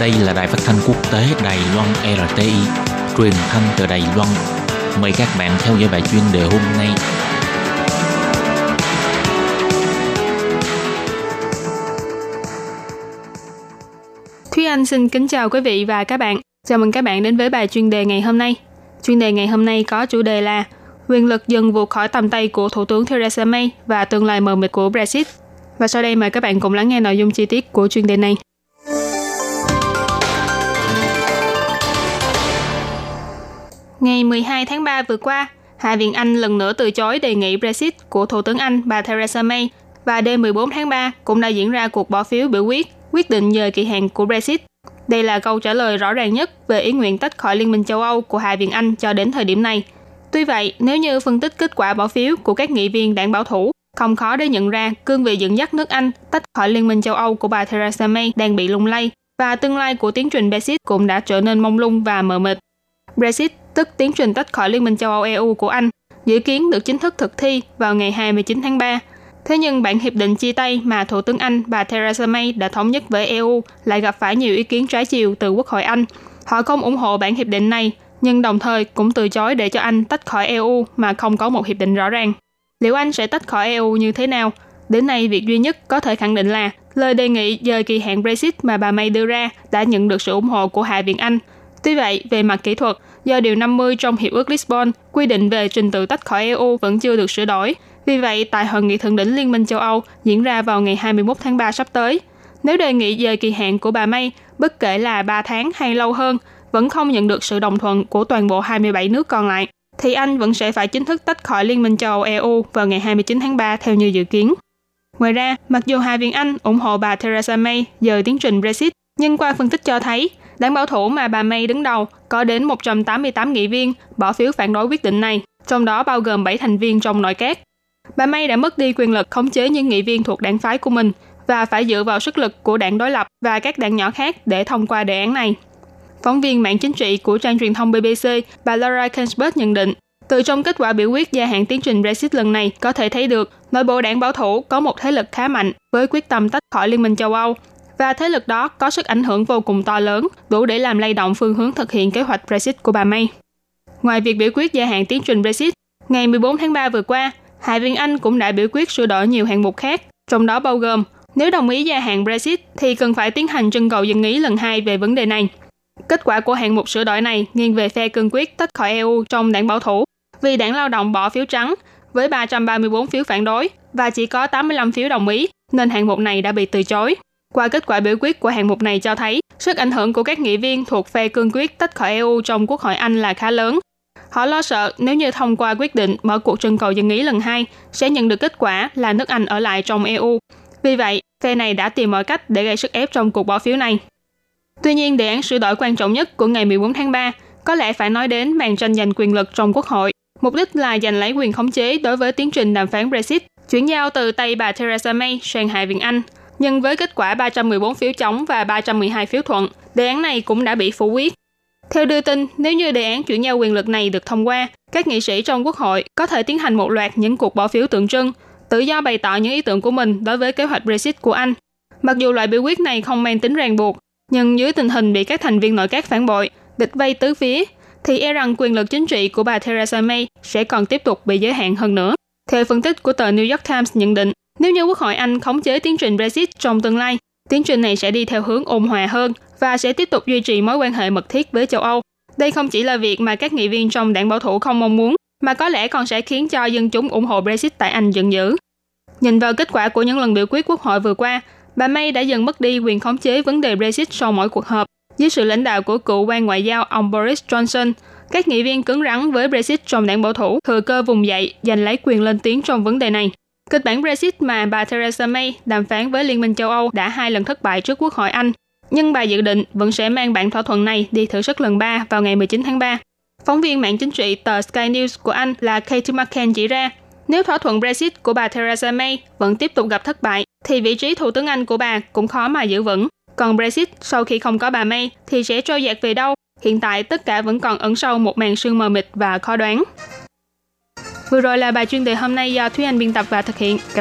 Đây là đài phát thanh quốc tế Đài Loan RTI, truyền thanh từ Đài Loan. Mời các bạn theo dõi bài chuyên đề hôm nay. Thúy Anh xin kính chào quý vị và các bạn. Chào mừng các bạn đến với bài chuyên đề ngày hôm nay. Chuyên đề ngày hôm nay có chủ đề là quyền lực dần vụt khỏi tầm tay của Thủ tướng Theresa May và tương lai mờ mịt của Brexit. Và sau đây mời các bạn cùng lắng nghe nội dung chi tiết của chuyên đề này. Ngày 12 tháng 3 vừa qua, Hạ viện Anh lần nữa từ chối đề nghị Brexit của Thủ tướng Anh bà Theresa May và đêm 14 tháng 3 cũng đã diễn ra cuộc bỏ phiếu biểu quyết định dời kỳ hạn của Brexit. Đây là câu trả lời rõ ràng nhất về ý nguyện tách khỏi Liên minh châu Âu của Hạ viện Anh cho đến thời điểm này. Tuy vậy, nếu như phân tích kết quả bỏ phiếu của các nghị viên đảng bảo thủ, không khó để nhận ra cương vị dẫn dắt nước Anh tách khỏi Liên minh châu Âu của bà Theresa May đang bị lung lay và tương lai của tiến trình Brexit cũng đã trở nên mông lung và mờ mịt. Brexit, tức tiến trình tách khỏi Liên minh châu Âu EU của Anh, dự kiến được chính thức thực thi vào ngày 29 tháng 3. Thế nhưng bản hiệp định chia tay mà Thủ tướng Anh bà Theresa May đã thống nhất với EU lại gặp phải nhiều ý kiến trái chiều từ Quốc hội Anh. Họ không ủng hộ bản hiệp định này, nhưng đồng thời cũng từ chối để cho Anh tách khỏi EU mà không có một hiệp định rõ ràng. Liệu Anh sẽ tách khỏi EU như thế nào? Đến nay, việc duy nhất có thể khẳng định là lời đề nghị dời kỳ hạn Brexit mà bà May đưa ra đã nhận được sự ủng hộ của Hạ viện Anh. Tuy vậy, về mặt kỹ thuật, do Điều 50 trong Hiệp ước Lisbon quy định về trình tự tách khỏi EU vẫn chưa được sửa đổi. Vì vậy, tại Hội nghị thượng đỉnh Liên minh châu Âu diễn ra vào ngày 21 tháng 3 sắp tới, nếu đề nghị dời kỳ hạn của bà May, bất kể là 3 tháng hay lâu hơn, vẫn không nhận được sự đồng thuận của toàn bộ 27 nước còn lại, thì Anh vẫn sẽ phải chính thức tách khỏi Liên minh châu Âu EU vào ngày 29 tháng 3 theo như dự kiến. Ngoài ra, mặc dù Hạ viện Anh ủng hộ bà Theresa May dời tiến trình Brexit, nhưng qua phân tích cho thấy, đảng bảo thủ mà bà May đứng đầu có đến 188 nghị viên bỏ phiếu phản đối quyết định này, trong đó bao gồm 7 thành viên trong nội các. Bà May đã mất đi quyền lực khống chế những nghị viên thuộc đảng phái của mình và phải dựa vào sức lực của đảng đối lập và các đảng nhỏ khác để thông qua đề án này. Phóng viên mạng chính trị của trang truyền thông BBC, bà Laura Kenspert nhận định, từ trong kết quả biểu quyết gia hạn tiến trình Brexit lần này có thể thấy được nội bộ đảng bảo thủ có một thế lực khá mạnh với quyết tâm tách khỏi Liên minh châu Âu, và thế lực đó có sức ảnh hưởng vô cùng to lớn, đủ để làm lay động phương hướng thực hiện kế hoạch Brexit của bà May. Ngoài việc biểu quyết gia hạn tiến trình Brexit, ngày 14 tháng 3 vừa qua, Hạ viện Anh cũng đã biểu quyết sửa đổi nhiều hạng mục khác, trong đó bao gồm nếu đồng ý gia hạn Brexit thì cần phải tiến hành trưng cầu dân ý lần 2 về vấn đề này. Kết quả của hạng mục sửa đổi này nghiêng về phe cương quyết tách khỏi EU trong đảng bảo thủ, vì đảng lao động bỏ phiếu trắng với 334 phiếu phản đối và chỉ có 85 phiếu đồng ý, nên hạng mục này đã bị từ chối. Qua kết quả biểu quyết của hạng mục này cho thấy, sức ảnh hưởng của các nghị viên thuộc phe cương quyết tách khỏi EU trong Quốc hội Anh là khá lớn. Họ lo sợ nếu như thông qua quyết định mở cuộc trưng cầu dân ý lần 2 sẽ nhận được kết quả là nước Anh ở lại trong EU. Vì vậy, phe này đã tìm mọi cách để gây sức ép trong cuộc bỏ phiếu này. Tuy nhiên, đề án sửa đổi quan trọng nhất của ngày 14 tháng 3 có lẽ phải nói đến màn tranh giành quyền lực trong Quốc hội. Mục đích là giành lấy quyền khống chế đối với tiến trình đàm phán Brexit, chuyển giao từ tay bà Theresa May sang Hạ viện Anh. Nhưng với kết quả 314 phiếu chống và 312 phiếu thuận, đề án này cũng đã bị phủ quyết. Theo đưa tin, nếu như đề án chuyển giao quyền lực này được thông qua, các nghị sĩ trong Quốc hội có thể tiến hành một loạt những cuộc bỏ phiếu tượng trưng, tự do bày tỏ những ý tưởng của mình đối với kế hoạch Brexit của Anh. Mặc dù loại biểu quyết này không mang tính ràng buộc, nhưng dưới tình hình bị các thành viên nội các phản bội, địch vây tứ phía, thì e rằng quyền lực chính trị của bà Theresa May sẽ còn tiếp tục bị giới hạn hơn nữa. Theo phân tích của tờ New York Times nhận định, nếu như Quốc hội Anh khống chế tiến trình Brexit trong tương lai, tiến trình này sẽ đi theo hướng ôn hòa hơn và sẽ tiếp tục duy trì mối quan hệ mật thiết với châu Âu. Đây không chỉ là việc mà các nghị viên trong đảng bảo thủ không mong muốn, mà có lẽ còn sẽ khiến cho dân chúng ủng hộ Brexit tại Anh giận dữ. Nhìn vào kết quả của những lần biểu quyết Quốc hội vừa qua, bà May đã dần mất đi quyền khống chế vấn đề Brexit sau mỗi cuộc họp. Dưới sự lãnh đạo của cựu quan ngoại giao ông Boris Johnson, các nghị viên cứng rắn với Brexit trong đảng bảo thủ thừa cơ vùng dậy giành lấy quyền lên tiếng trong vấn đề này. Kịch bản Brexit mà bà Theresa May đàm phán với Liên minh châu Âu đã 2 lần thất bại trước Quốc hội Anh, nhưng bà dự định vẫn sẽ mang bản thỏa thuận này đi thử sức lần 3 vào ngày 19 tháng 3. Phóng viên mạng chính trị tờ Sky News của Anh là Katie McCain chỉ ra, nếu thỏa thuận Brexit của bà Theresa May vẫn tiếp tục gặp thất bại, thì vị trí Thủ tướng Anh của bà cũng khó mà giữ vững. Còn Brexit sau khi không có bà May thì sẽ trôi dạt về đâu? Hiện tại tất cả vẫn còn ẩn sâu một màn sương mờ mịt và khó đoán. Vừa rồi là bài chuyên đề hôm nay do Thúy Anh biên tập và thực hiện.